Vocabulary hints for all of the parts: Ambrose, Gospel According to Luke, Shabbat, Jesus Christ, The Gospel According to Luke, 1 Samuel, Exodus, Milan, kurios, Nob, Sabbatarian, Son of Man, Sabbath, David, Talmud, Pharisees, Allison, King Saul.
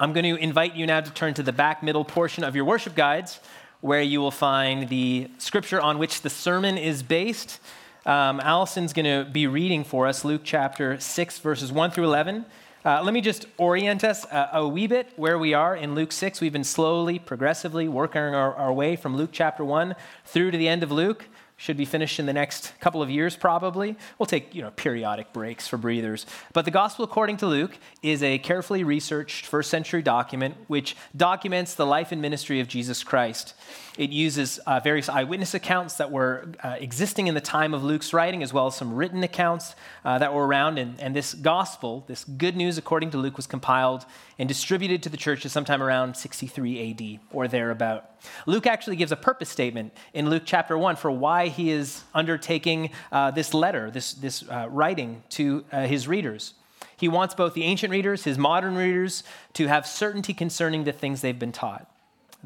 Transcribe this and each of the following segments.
I'm going to invite you now to turn to the back middle portion of your worship guides, where you will find the scripture on which the sermon is based. Allison's going to be reading for us Luke chapter 6, verses 1 through 11. Let me just orient us a wee bit where we are in Luke 6. We've been slowly, progressively working our way from Luke chapter 1 through to the end of Luke. Should be finished in the next couple of years, probably. We'll take, periodic breaks for breathers. But the Gospel According to Luke is a carefully researched first-century document which documents the life and ministry of Jesus Christ. It uses various eyewitness accounts that were existing in the time of Luke's writing, as well as some written accounts that were around. And this gospel, this good news according to Luke, was compiled and distributed to the churches sometime around 63 AD or thereabout. Luke actually gives a purpose statement in Luke chapter 1 for why he is undertaking this letter, this writing to his readers. He wants both the ancient readers, his modern readers, to have certainty concerning the things they've been taught.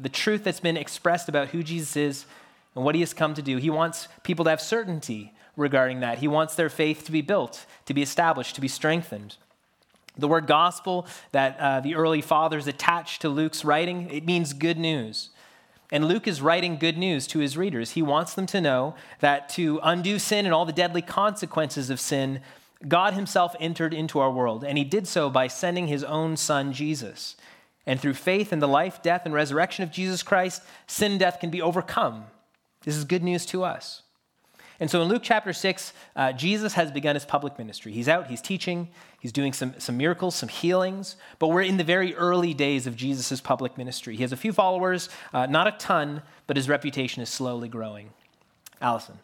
The truth that's been expressed about who Jesus is and what he has come to do. He wants people to have certainty regarding that. He wants their faith to be built, to be established, to be strengthened. The word gospel that the early fathers attached to Luke's writing, it means good news. And Luke is writing good news to his readers. He wants them to know that to undo sin and all the deadly consequences of sin, God himself entered into our world, and he did so by sending his own son, Jesus. And through faith in the life, death, and resurrection of Jesus Christ, sin and death can be overcome. This is good news to us. And so in Luke chapter 6, Jesus has begun his public ministry. He's out, he's teaching, he's doing some miracles, some healings, but we're in the very early days of Jesus' public ministry. He has a few followers, not a ton, but his reputation is slowly growing. Allison.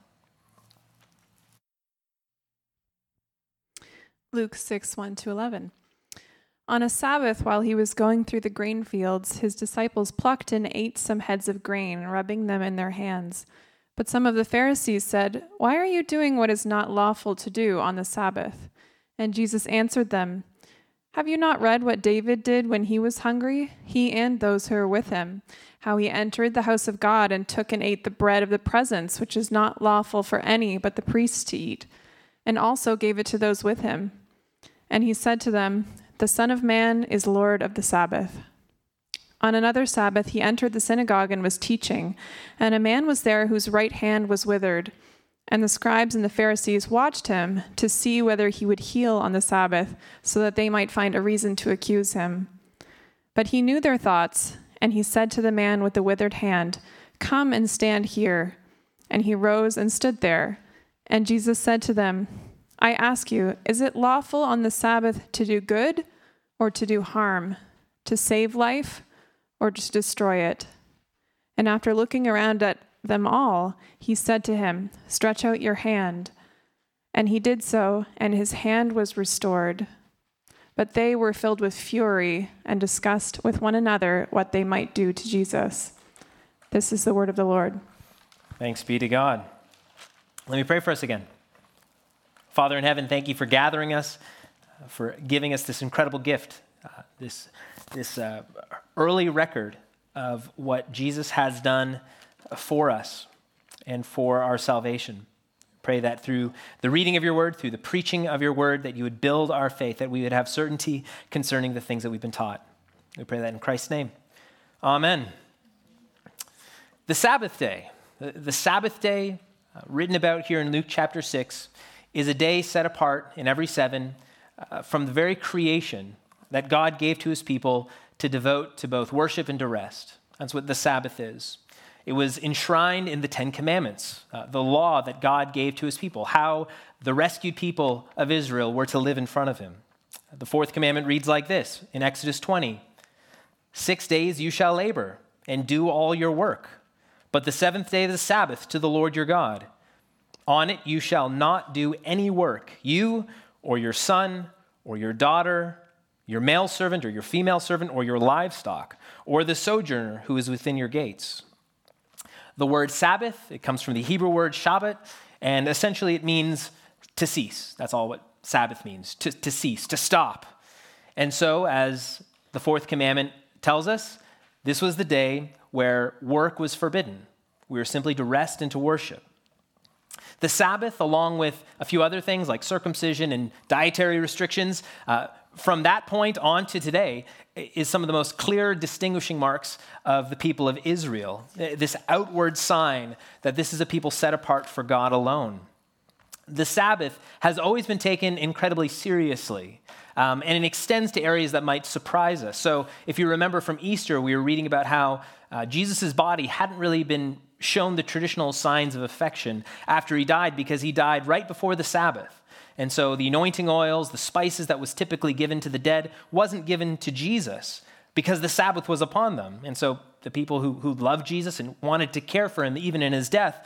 Luke 6, 1 to 11. On a Sabbath, while he was going through the grain fields, his disciples plucked and ate some heads of grain, rubbing them in their hands. But some of the Pharisees said, "Why are you doing what is not lawful to do on the Sabbath?" And Jesus answered them, "Have you not read what David did when he was hungry, he and those who were with him, how he entered the house of God and took and ate the bread of the presence, which is not lawful for any but the priests to eat, and also gave it to those with him? And he said to them, 'The Son of Man is Lord of the Sabbath.' On another Sabbath, he entered the synagogue and was teaching, and a man was there whose right hand was withered. And the scribes and the Pharisees watched him to see whether he would heal on the Sabbath, so that they might find a reason to accuse him. But he knew their thoughts, and he said to the man with the withered hand, 'Come and stand here.' And he rose and stood there. And Jesus said to them, 'I ask you, is it lawful on the Sabbath to do good or to do harm, to save life or to destroy it?' And after looking around at them all, he said to him, 'Stretch out your hand.' And he did so, and his hand was restored. But they were filled with fury and discussed with one another what they might do to Jesus." This is the word of the Lord. Thanks be to God. Let me pray for us again. Father in heaven, thank you for gathering us, for giving us this incredible gift, this early record of what Jesus has done for us and for our salvation. Pray that through the reading of your word, through the preaching of your word, that you would build our faith, that we would have certainty concerning the things that we've been taught. We pray that in Christ's name. Amen. The Sabbath day, written about here in Luke chapter 6, is a day set apart in every seven from the very creation that God gave to his people to devote to both worship and to rest. That's what the Sabbath is. It was enshrined in the Ten Commandments, the law that God gave to his people, how the rescued people of Israel were to live in front of him. The fourth commandment reads like this in Exodus 20, "6 days you shall labor and do all your work, but the seventh day is the Sabbath to the Lord your God. On it you shall not do any work, you or your son or your daughter, your male servant or your female servant or your livestock, or the sojourner who is within your gates." The word Sabbath, it comes from the Hebrew word Shabbat, and essentially it means to cease. That's all what Sabbath means, to cease, to stop. And so, as the fourth commandment tells us, this was the day where work was forbidden. We were simply to rest and to worship. The Sabbath, along with a few other things like circumcision and dietary restrictions, from that point on to today is some of the most clear distinguishing marks of the people of Israel. This outward sign that this is a people set apart for God alone. The Sabbath has always been taken incredibly seriously, and it extends to areas that might surprise us. So if you remember from Easter, we were reading about how Jesus' body hadn't really been shown the traditional signs of affection after he died, because he died right before the Sabbath. And so the anointing oils, the spices that was typically given to the dead wasn't given to Jesus because the Sabbath was upon them. And so the people who loved Jesus and wanted to care for him, even in his death,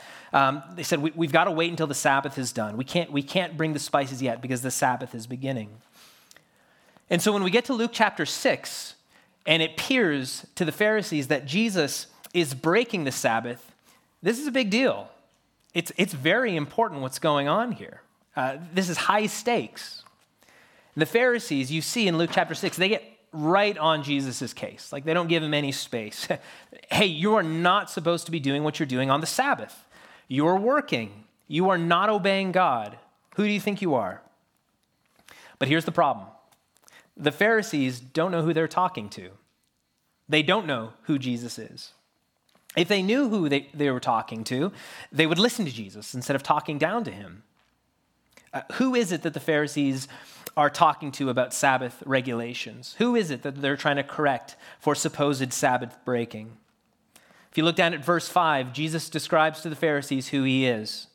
they said, we've got to wait until the Sabbath is done. We can't bring the spices yet because the Sabbath is beginning. And so when we get to Luke chapter 6, and it appears to the Pharisees that Jesus is breaking the Sabbath, this is a big deal. It's very important what's going on here. This is high stakes. The Pharisees, you see in Luke chapter 6, they get right on Jesus' case. Like, they don't give him any space. Hey, you are not supposed to be doing what you're doing on the Sabbath. You are working. You are not obeying God. Who do you think you are? But here's the problem. The Pharisees don't know who they're talking to. They don't know who Jesus is. If they knew who they were talking to, they would listen to Jesus instead of talking down to him. Who is it that the Pharisees are talking to about Sabbath regulations? Who is it that they're trying to correct for supposed Sabbath breaking? If you look down at verse 5, Jesus describes to the Pharisees who he is.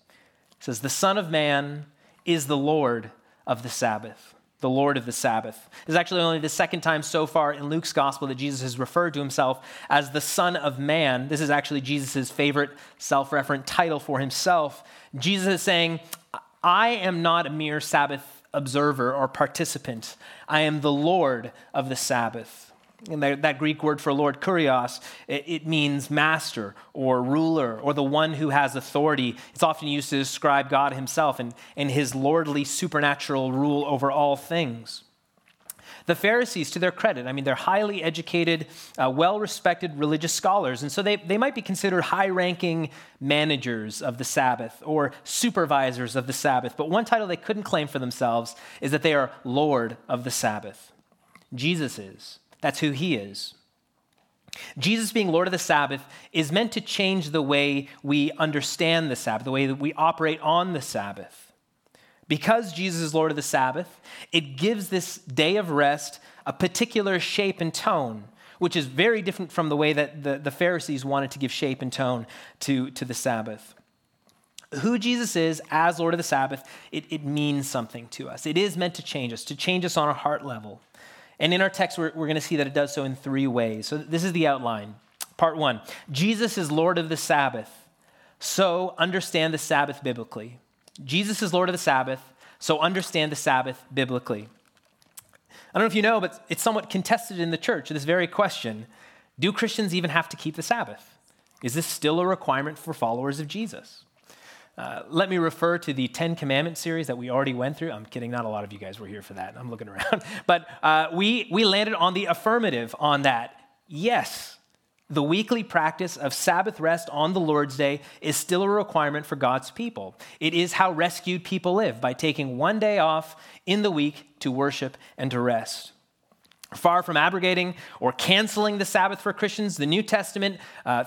He says, the Son of Man is the Lord of the Sabbath. The Lord of the Sabbath. This is actually only the second time so far in Luke's gospel that Jesus has referred to himself as the Son of Man. This is actually Jesus' favorite self-referent title for himself. Jesus is saying, I am not a mere Sabbath observer or participant. I am the Lord of the Sabbath. And that Greek word for Lord, kurios, it means master or ruler or the one who has authority. It's often used to describe God himself and his lordly supernatural rule over all things. The Pharisees, to their credit, I mean, they're highly educated, well-respected religious scholars. And so they might be considered high-ranking managers of the Sabbath or supervisors of the Sabbath. But one title they couldn't claim for themselves is that they are Lord of the Sabbath. Jesus is. That's who he is. Jesus being Lord of the Sabbath is meant to change the way we understand the Sabbath, the way that we operate on the Sabbath. Because Jesus is Lord of the Sabbath, it gives this day of rest a particular shape and tone, which is very different from the way that the Pharisees wanted to give shape and tone to the Sabbath. Who Jesus is as Lord of the Sabbath, it means something to us. It is meant to change us on a heart level. And in our text, we're going to see that it does so in three ways. So this is the outline. Part one, Jesus is Lord of the Sabbath, so understand the Sabbath biblically. Jesus is Lord of the Sabbath, so understand the Sabbath biblically. I don't know if you know, but it's somewhat contested in the church, this very question. Do Christians even have to keep the Sabbath? Is this still a requirement for followers of Jesus? Let me refer to the Ten Commandments series that we already went through. I'm kidding, not a lot of you guys were here for that. I'm looking around. But we landed on the affirmative on that. Yes, the weekly practice of Sabbath rest on the Lord's Day is still a requirement for God's people. It is how rescued people live, by taking one day off in the week to worship and to rest. Far from abrogating or canceling the Sabbath for Christians, the New Testament,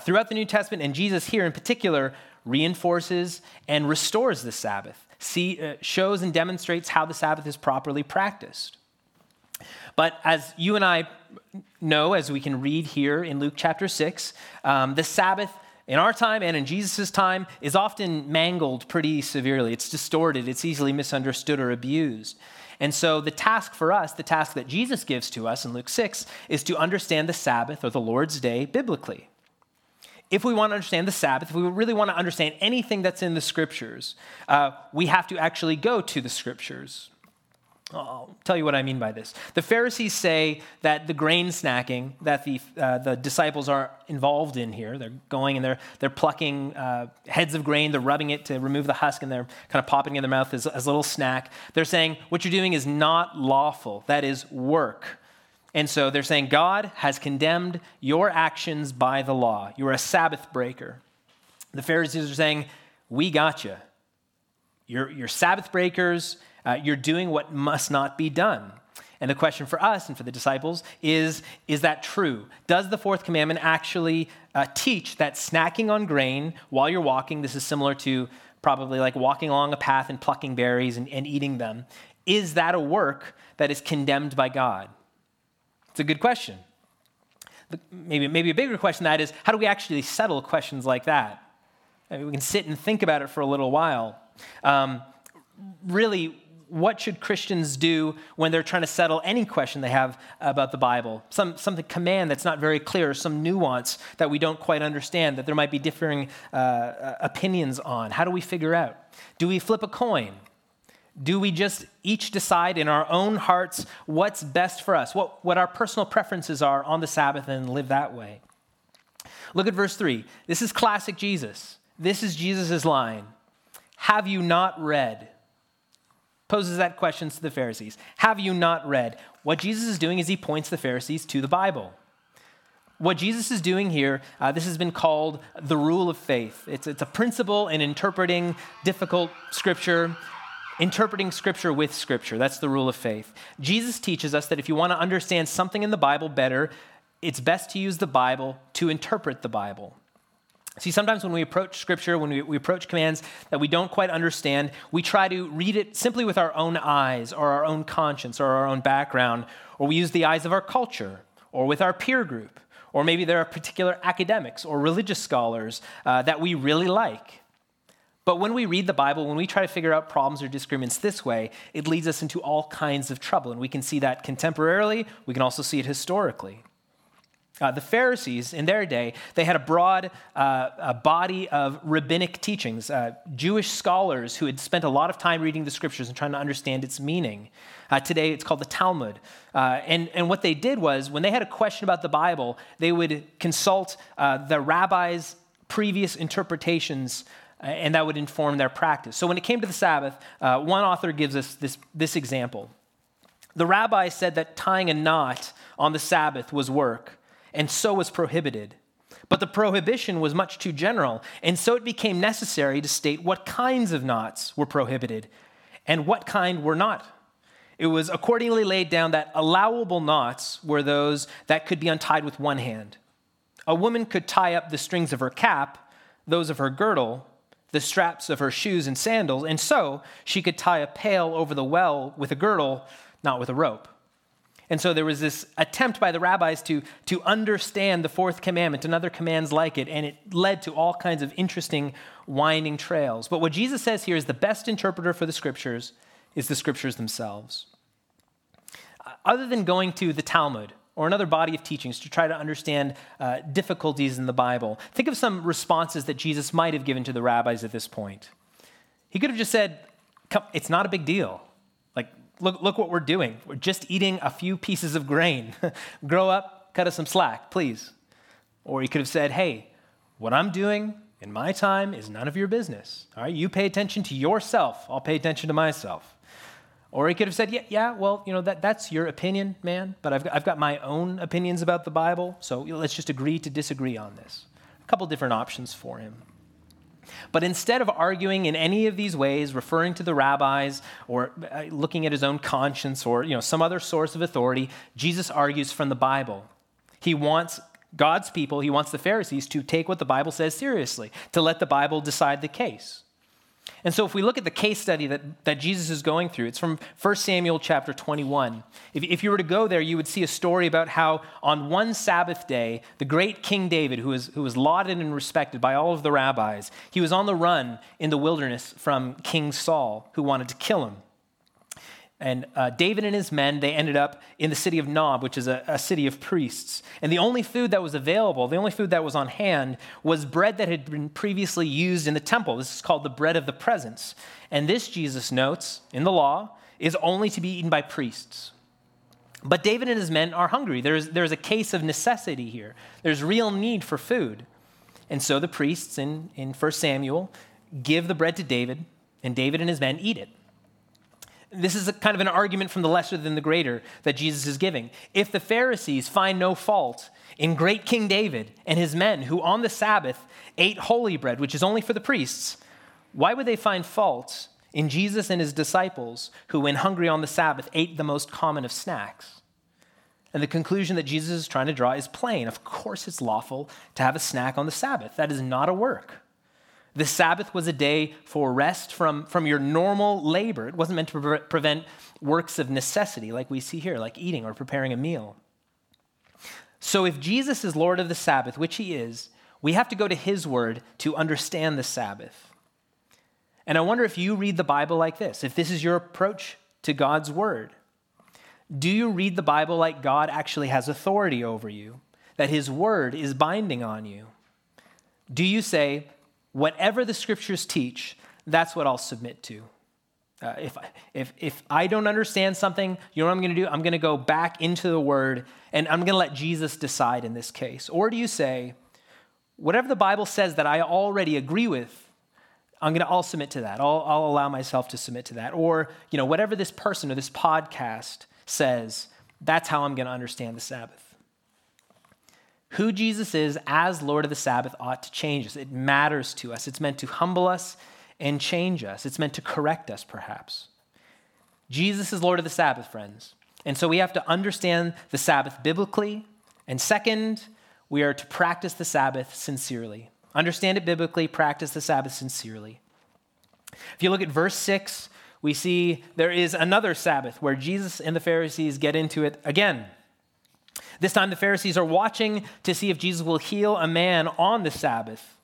throughout the New Testament, and Jesus here in particular, reinforces and restores the Sabbath, shows and demonstrates how the Sabbath is properly practiced. But as you and I know, as we can read here in Luke chapter 6, the Sabbath in our time and in Jesus' time is often mangled pretty severely. It's distorted. It's easily misunderstood or abused. And so the task for us, the task that Jesus gives to us in Luke 6, is to understand the Sabbath or the Lord's Day biblically. If we want to understand the Sabbath, if we really want to understand anything that's in the Scriptures, we have to actually go to the Scriptures. I'll tell you what I mean by this. The Pharisees say that the grain snacking that the disciples are involved in here, they're going and they're plucking heads of grain, they're rubbing it to remove the husk, and they're kind of popping it in their mouth as a little snack. They're saying, what you're doing is not lawful. That is work. And so they're saying, God has condemned your actions by the law. You are a Sabbath breaker. The Pharisees are saying, we got you. You're Sabbath breakers. You're doing what must not be done. And the question for us and for the disciples is that true? Does the fourth commandment actually teach that snacking on grain while you're walking, this is similar to probably like walking along a path and plucking berries and eating them, is that a work that is condemned by God? It's a good question. Maybe a bigger question that is, how do we actually settle questions like that? I mean, we can sit and think about it for a little while. Really, what should Christians do when they're trying to settle any question they have about the Bible? Some command that's not very clear, some nuance that we don't quite understand, that there might be differing opinions on. How do we figure out? Do we flip a coin? Do we just each decide in our own hearts what's best for us, what our personal preferences are on the Sabbath and live that way? Look at verse 3. This is classic Jesus. This is Jesus' line. Have you not read? Poses that question to the Pharisees. Have you not read? What Jesus is doing is he points the Pharisees to the Bible. What Jesus is doing here, this has been called the rule of faith. It's a principle in interpreting difficult scripture, interpreting scripture with scripture. That's the rule of faith. Jesus teaches us that if you want to understand something in the Bible better, it's best to use the Bible to interpret the Bible. See, sometimes when we approach scripture, when we approach commands that we don't quite understand, we try to read it simply with our own eyes or our own conscience or our own background, or we use the eyes of our culture or with our peer group, or maybe there are particular academics or religious scholars that we really like. But when we read the Bible, when we try to figure out problems or disagreements this way, it leads us into all kinds of trouble, and we can see that contemporarily. We can also see it historically. The Pharisees, in their day, they had a broad a body of rabbinic teachings, Jewish scholars who had spent a lot of time reading the scriptures and trying to understand its meaning. Today, it's called the Talmud. And what they did was, when they had a question about the Bible, they would consult the rabbi's previous interpretations, and that would inform their practice. So when it came to the Sabbath, one author gives us this example. The rabbi said that tying a knot on the Sabbath was work, and so was prohibited. But the prohibition was much too general, and so it became necessary to state what kinds of knots were prohibited and what kind were not. It was accordingly laid down that allowable knots were those that could be untied with one hand. A woman could tie up the strings of her cap, those of her girdle, the straps of her shoes and sandals, and so she could tie a pail over the well with a girdle, not with a rope. And so there was this attempt by the rabbis to understand the fourth commandment and other commands like it, and it led to all kinds of interesting, winding trails. But what Jesus says here is the best interpreter for the scriptures is the scriptures themselves. Other than going to the Talmud or another body of teachings to try to understand difficulties in the Bible, think of some responses that Jesus might have given to the rabbis at this point. He could have just said, it's not a big deal. Look what we're doing. We're just eating a few pieces of grain. Grow up, cut us some slack, please. Or he could have said, hey, what I'm doing in my time is none of your business. All right, you pay attention to yourself. I'll pay attention to myself. Or he could have said, that's your opinion, man, but I've got my own opinions about the Bible, so let's just agree to disagree on this. A couple different options for him. But instead of arguing in any of these ways, referring to the rabbis or looking at his own conscience or some other source of authority, Jesus argues from the Bible. He wants God's people, he wants the Pharisees to take what the Bible says seriously, to let the Bible decide the case. And so if we look at the case study that Jesus is going through, it's from 1 Samuel chapter 21. If you were to go there, you would see a story about how on one Sabbath day, the great King David, who was lauded and respected by all of the rabbis, he was on the run in the wilderness from King Saul, who wanted to kill him. And David and his men, they ended up in the city of Nob, which is a city of priests. And the only food that was available, the only food that was on hand, was bread that had been previously used in the temple. This is called the bread of the presence. And this, Jesus notes, in the law, is only to be eaten by priests. But David and his men are hungry. There's a case of necessity here. There's real need for food. And so the priests in 1 Samuel give the bread to David, and David and his men eat it. This is kind of an argument from the lesser than the greater that Jesus is giving. If the Pharisees find no fault in great King David and his men who on the Sabbath ate holy bread, which is only for the priests, why would they find fault in Jesus and his disciples who, when hungry on the Sabbath, ate the most common of snacks. And the conclusion that Jesus is trying to draw is plain. Of course it's lawful to have a snack on the Sabbath. That is not a work. The Sabbath was a day for rest from your normal labor. It wasn't meant to prevent works of necessity like we see here, like eating or preparing a meal. So if Jesus is Lord of the Sabbath, which he is, we have to go to his word to understand the Sabbath. And I wonder if you read the Bible like this, if this is your approach to God's word. Do you read the Bible like God actually has authority over you, that his word is binding on you? Do you say, whatever the scriptures teach, that's what I'll submit to? If I don't understand something, you know what I'm going to do? I'm going to go back into the word and I'm going to let Jesus decide in this case. Or do you say, whatever the Bible says that I already agree with, I'm going to all submit to that. I'll allow myself to submit to that. Or, you know, whatever this person or this podcast says, that's how I'm going to understand the Sabbath. Who Jesus is as Lord of the Sabbath ought to change us. It matters to us. It's meant to humble us and change us. It's meant to correct us, perhaps. Jesus is Lord of the Sabbath, friends. And so we have to understand the Sabbath biblically. And second, we are to practice the Sabbath sincerely. Understand it biblically, practice the Sabbath sincerely. If you look at verse 6, we see there is another Sabbath where Jesus and the Pharisees get into it again. This time the Pharisees are watching to see if Jesus will heal a man on the Sabbath.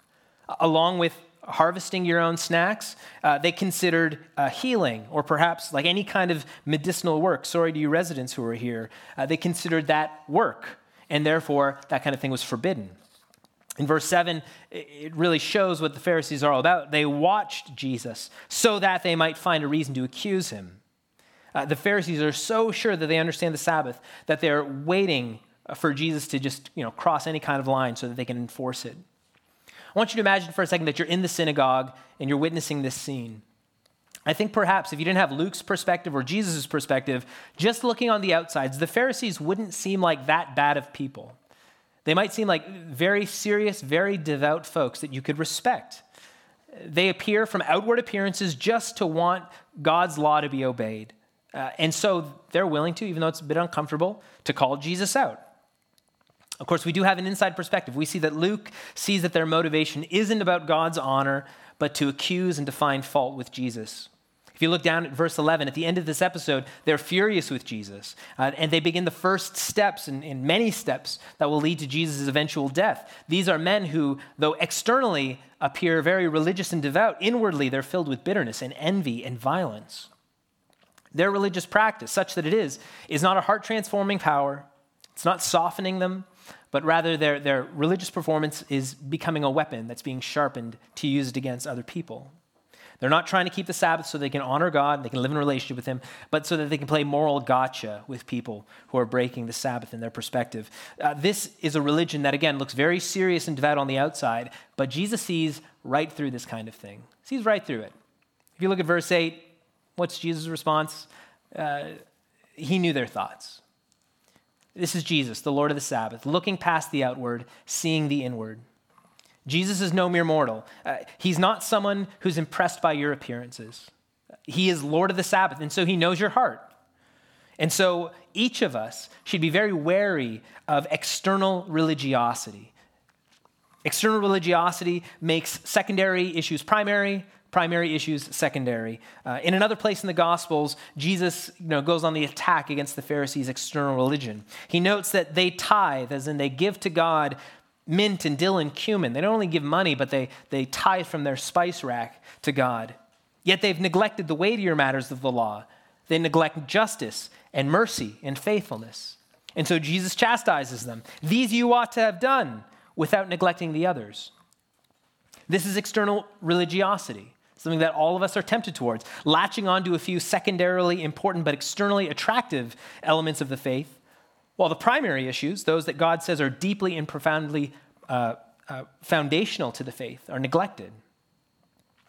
Along with harvesting your own snacks, they considered healing or perhaps like any kind of medicinal work. Sorry to you residents who are here. They considered that work, and therefore that kind of thing was forbidden. In verse 7, it really shows what the Pharisees are all about. They watched Jesus so that they might find a reason to accuse him. The Pharisees are so sure that they understand the Sabbath that they're waiting for Jesus to just, cross any kind of line so that they can enforce it. I want you to imagine for a second that you're in the synagogue and you're witnessing this scene. I think perhaps if you didn't have Luke's perspective or Jesus' perspective, just looking on the outsides, the Pharisees wouldn't seem like that bad of people. They might seem like very serious, very devout folks that you could respect. They appear from outward appearances just to want God's law to be obeyed. And so they're willing to, even though it's a bit uncomfortable, to call Jesus out. Of course, we do have an inside perspective. We see that Luke sees that their motivation isn't about God's honor, but to accuse and to find fault with Jesus. If you look down at verse 11, at the end of this episode, they're furious with Jesus, and they begin the first steps and many steps that will lead to Jesus' eventual death. These are men who, though externally appear very religious and devout, inwardly they're filled with bitterness and envy and violence. Their religious practice, such that it is not a heart-transforming power. It's not softening them, but rather their religious performance is becoming a weapon that's being sharpened to use it against other people. They're not trying to keep the Sabbath so they can honor God, they can live in a relationship with him, but so that they can play moral gotcha with people who are breaking the Sabbath in their perspective. This is a religion that, again, looks very serious and devout on the outside, but Jesus sees right through this kind of thing. He sees right through it. If you look at verse 8, what's Jesus' response? He knew their thoughts. This is Jesus, the Lord of the Sabbath, looking past the outward, seeing the inward. Jesus is no mere mortal. He's not someone who's impressed by your appearances. He is Lord of the Sabbath, and so he knows your heart. And so each of us should be very wary of external religiosity. External religiosity makes secondary issues primary, primary issues secondary. In another place in the Gospels, Jesus goes on the attack against the Pharisees' external religion. He notes that they tithe, as in they give to God mint and dill and cumin. They don't only give money, but they tithe from their spice rack to God. Yet they've neglected the weightier matters of the law. They neglect justice and mercy and faithfulness. And so Jesus chastises them. These you ought to have done without neglecting the others. This is external religiosity, something that all of us are tempted towards, latching onto a few secondarily important but externally attractive elements of the faith, while the primary issues, those that God says are deeply and profoundly foundational to the faith, are neglected.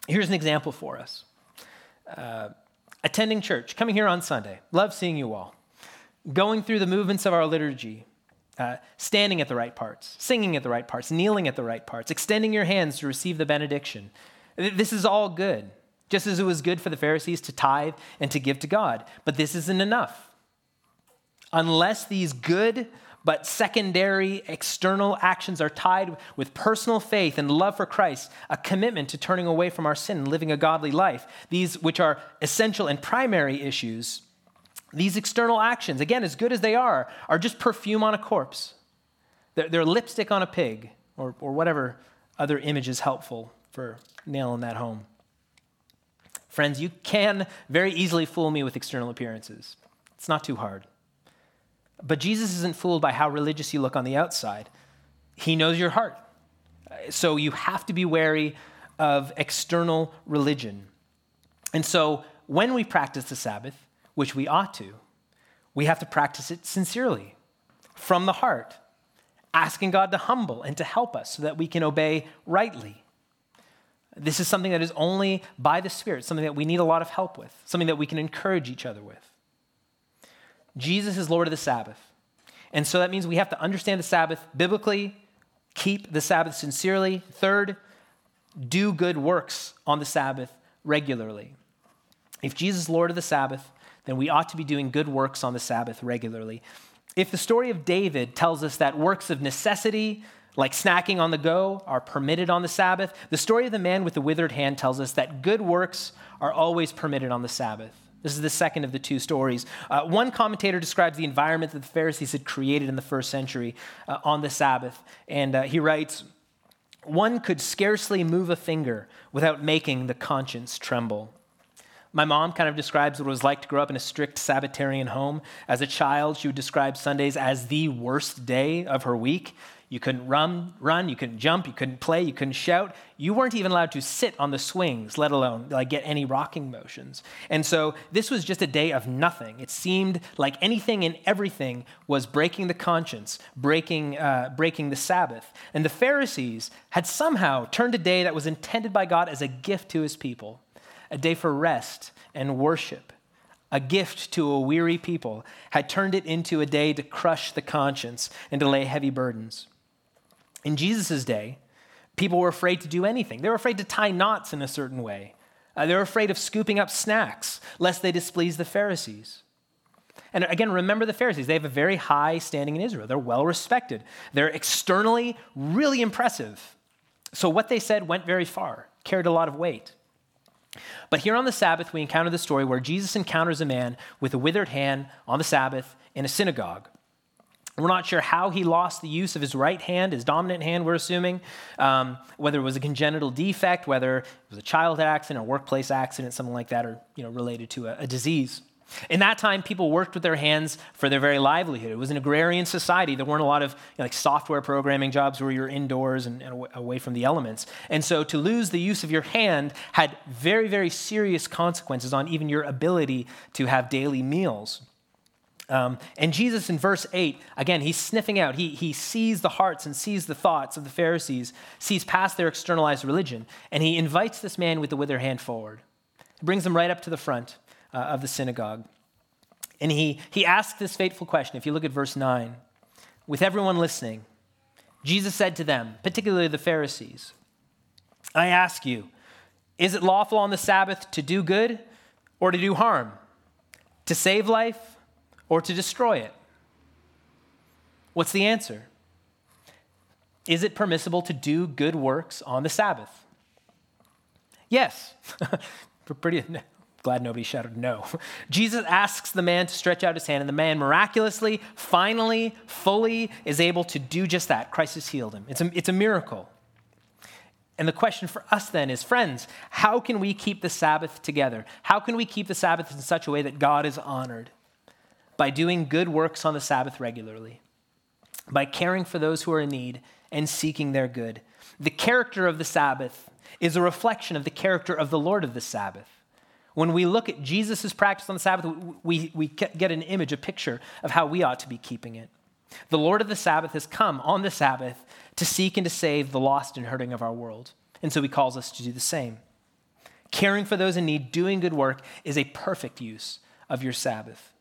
Here's an example for us. Attending church, coming here on Sunday, love seeing you all, going through the movements of our liturgy, standing at the right parts, singing at the right parts, kneeling at the right parts, extending your hands to receive the benediction. This is all good. just as it was good for the Pharisees to tithe and to give to God. But this isn't enough. Unless these good but secondary external actions are tied with personal faith and love for Christ, a commitment to turning away from our sin and living a godly life, these which are essential and primary issues, these external actions, again, as good as they are just perfume on a corpse. They're lipstick on a pig or whatever other image is helpful for nailing that home. Friends, you can very easily fool me with external appearances. It's not too hard. But Jesus isn't fooled by how religious you look on the outside. He knows your heart. So you have to be wary of external religion. And so when we practice the Sabbath, which we ought to, we have to practice it sincerely, from the heart, asking God to humble and to help us so that we can obey rightly. This is something that is only by the Spirit, something that we need a lot of help with, something that we can encourage each other with. Jesus is Lord of the Sabbath. And so that means we have to understand the Sabbath biblically, keep the Sabbath sincerely. Third, do good works on the Sabbath regularly. If Jesus is Lord of the Sabbath, then we ought to be doing good works on the Sabbath regularly. If the story of David tells us that works of necessity, like snacking on the go, are permitted on the Sabbath, the story of the man with the withered hand tells us that good works are always permitted on the Sabbath. This is the second of the two stories. One commentator describes the environment that the Pharisees had created in the first century on the Sabbath. And he writes, "One could scarcely move a finger without making the conscience tremble." My mom kind of describes what it was like to grow up in a strict Sabbatarian home. As a child, she would describe Sundays as the worst day of her week. You couldn't run, you couldn't jump, you couldn't play, you couldn't shout. You weren't even allowed to sit on the swings, let alone get any rocking motions. And so this was just a day of nothing. It seemed like anything and everything was breaking the conscience, breaking the Sabbath. And the Pharisees had somehow turned a day that was intended by God as a gift to his people, a day for rest and worship, a gift to a weary people, had turned it into a day to crush the conscience and to lay heavy burdens. In Jesus' day, people were afraid to do anything. They were afraid to tie knots in a certain way. They were afraid of scooping up snacks, lest they displease the Pharisees. And again, remember the Pharisees. They have a very high standing in Israel. They're well respected. They're externally really impressive. So what they said went very far, carried a lot of weight. But here on the Sabbath, we encounter the story where Jesus encounters a man with a withered hand on the Sabbath in a synagogue. We're not sure how he lost the use of his right hand, his dominant hand, we're assuming, whether it was a congenital defect, whether it was a childhood accident, a workplace accident, something like that, or related to a disease. In that time, people worked with their hands for their very livelihood. It was an agrarian society. There weren't a lot of software programming jobs where you're indoors and away from the elements. And so to lose the use of your hand had very, very serious consequences on even your ability to have daily meals. And Jesus in verse 8, again, he's sniffing out. He sees the hearts and sees the thoughts of the Pharisees, sees past their externalized religion, and he invites this man with the withered hand forward. He brings him right up to the front of the synagogue. And he asks this fateful question. If you look at verse 9, with everyone listening, Jesus said to them, particularly the Pharisees, "I ask you, is it lawful on the Sabbath to do good or to do harm, to save life or to destroy it?" What's the answer? Is it permissible to do good works on the Sabbath? Yes. Pretty glad nobody shouted no. Jesus asks the man to stretch out his hand, and the man miraculously, finally, fully is able to do just that. Christ has healed him. It's a miracle. And the question for us then is, friends, how can we keep the Sabbath together? How can we keep the Sabbath in such a way that God is honored? By doing good works on the Sabbath regularly, by caring for those who are in need and seeking their good. The character of the Sabbath is a reflection of the character of the Lord of the Sabbath. When we look at Jesus' practice on the Sabbath, we get an image, a picture of how we ought to be keeping it. The Lord of the Sabbath has come on the Sabbath to seek and to save the lost and hurting of our world. And so he calls us to do the same. Caring for those in need, doing good work is a perfect use of your Sabbath.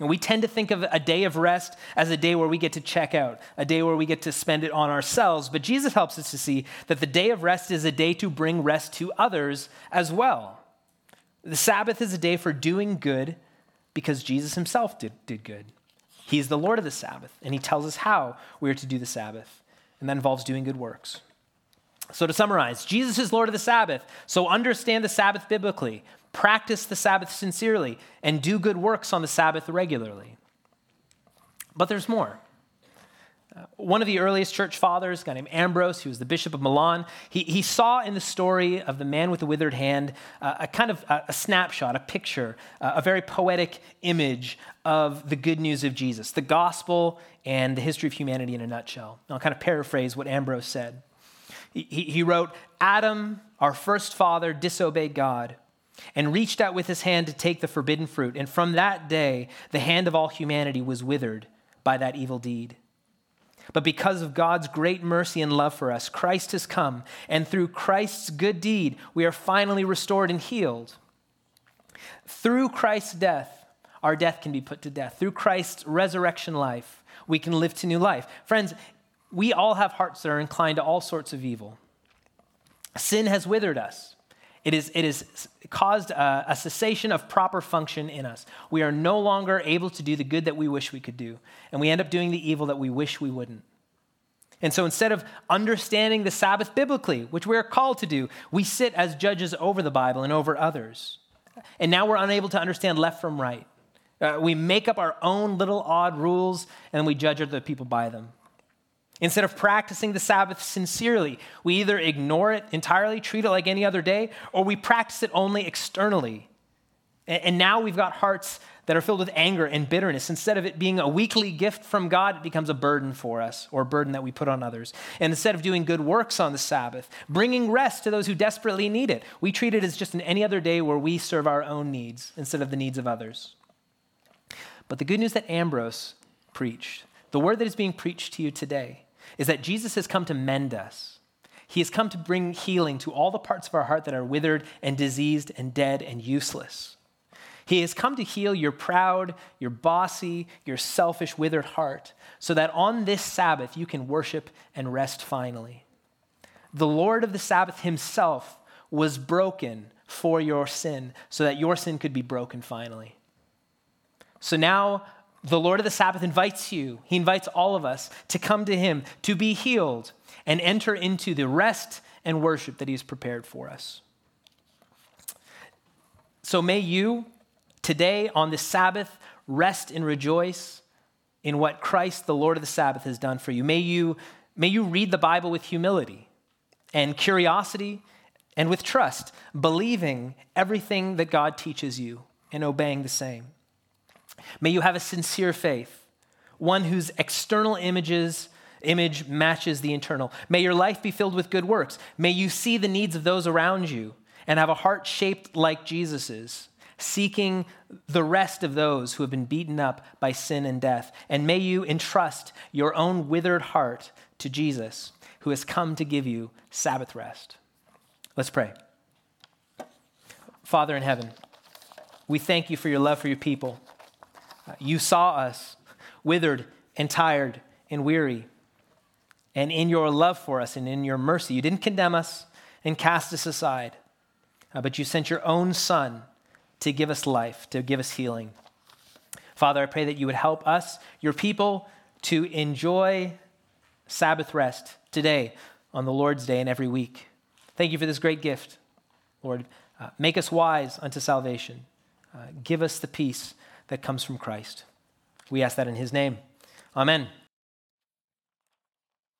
And we tend to think of a day of rest as a day where we get to check out, a day where we get to spend it on ourselves. But Jesus helps us to see that the day of rest is a day to bring rest to others as well. The Sabbath is a day for doing good because Jesus himself did good. He's the Lord of the Sabbath, and he tells us how we are to do the Sabbath, and that involves doing good works. So to summarize, Jesus is Lord of the Sabbath, so understand the Sabbath biblically, practice the Sabbath sincerely, and do good works on the Sabbath regularly. But there's more. One of the earliest church fathers, a guy named Ambrose, who was the bishop of Milan, he saw in the story of the man with the withered hand a snapshot, a picture, a very poetic image of the good news of Jesus, the gospel and the history of humanity in a nutshell. I'll kind of paraphrase what Ambrose said. He wrote, "Adam, our first father, disobeyed God and reached out with his hand to take the forbidden fruit. And from that day, the hand of all humanity was withered by that evil deed. But because of God's great mercy and love for us, Christ has come, and through Christ's good deed, we are finally restored and healed. Through Christ's death, our death can be put to death. Through Christ's resurrection life, we can live to new life." Friends, we all have hearts that are inclined to all sorts of evil. Sin has withered us. It has caused a cessation of proper function in us. We are no longer able to do the good that we wish we could do, and we end up doing the evil that we wish we wouldn't. And so instead of understanding the Sabbath biblically, which we are called to do, we sit as judges over the Bible and over others. And now we're unable to understand left from right. We make up our own little odd rules, and we judge other people by them. Instead of practicing the Sabbath sincerely, we either ignore it entirely, treat it like any other day, or we practice it only externally. And now we've got hearts that are filled with anger and bitterness. Instead of it being a weekly gift from God, it becomes a burden for us, or a burden that we put on others. And instead of doing good works on the Sabbath, bringing rest to those who desperately need it, we treat it as just any other day where we serve our own needs instead of the needs of others. But the good news that Ambrose preached, the word that is being preached to you today, is that Jesus has come to mend us. He has come to bring healing to all the parts of our heart that are withered and diseased and dead and useless. He has come to heal your proud, your bossy, your selfish, withered heart so that on this Sabbath you can worship and rest finally. The Lord of the Sabbath himself was broken for your sin so that your sin could be broken finally. So now, the Lord of the Sabbath invites you, he invites all of us to come to him, to be healed, and enter into the rest and worship that he has prepared for us. So may you today on the Sabbath rest and rejoice in what Christ, the Lord of the Sabbath, has done for you. May you read the Bible with humility and curiosity and with trust, believing everything that God teaches you and obeying the same. May you have a sincere faith, one whose external image matches the internal. May your life be filled with good works. May you see the needs of those around you and have a heart shaped like Jesus's, seeking the rest of those who have been beaten up by sin and death. And may you entrust your own withered heart to Jesus, who has come to give you Sabbath rest. Let's pray. Father in heaven, we thank you for your love for your people. You saw us withered and tired and weary. And in your love for us and in your mercy, you didn't condemn us and cast us aside, but you sent your own son to give us life, to give us healing. Father, I pray that you would help us, your people, to enjoy Sabbath rest today on the Lord's Day and every week. Thank you for this great gift, Lord. Make us wise unto salvation. Give us the peace that comes from Christ. We ask that in his name. Amen.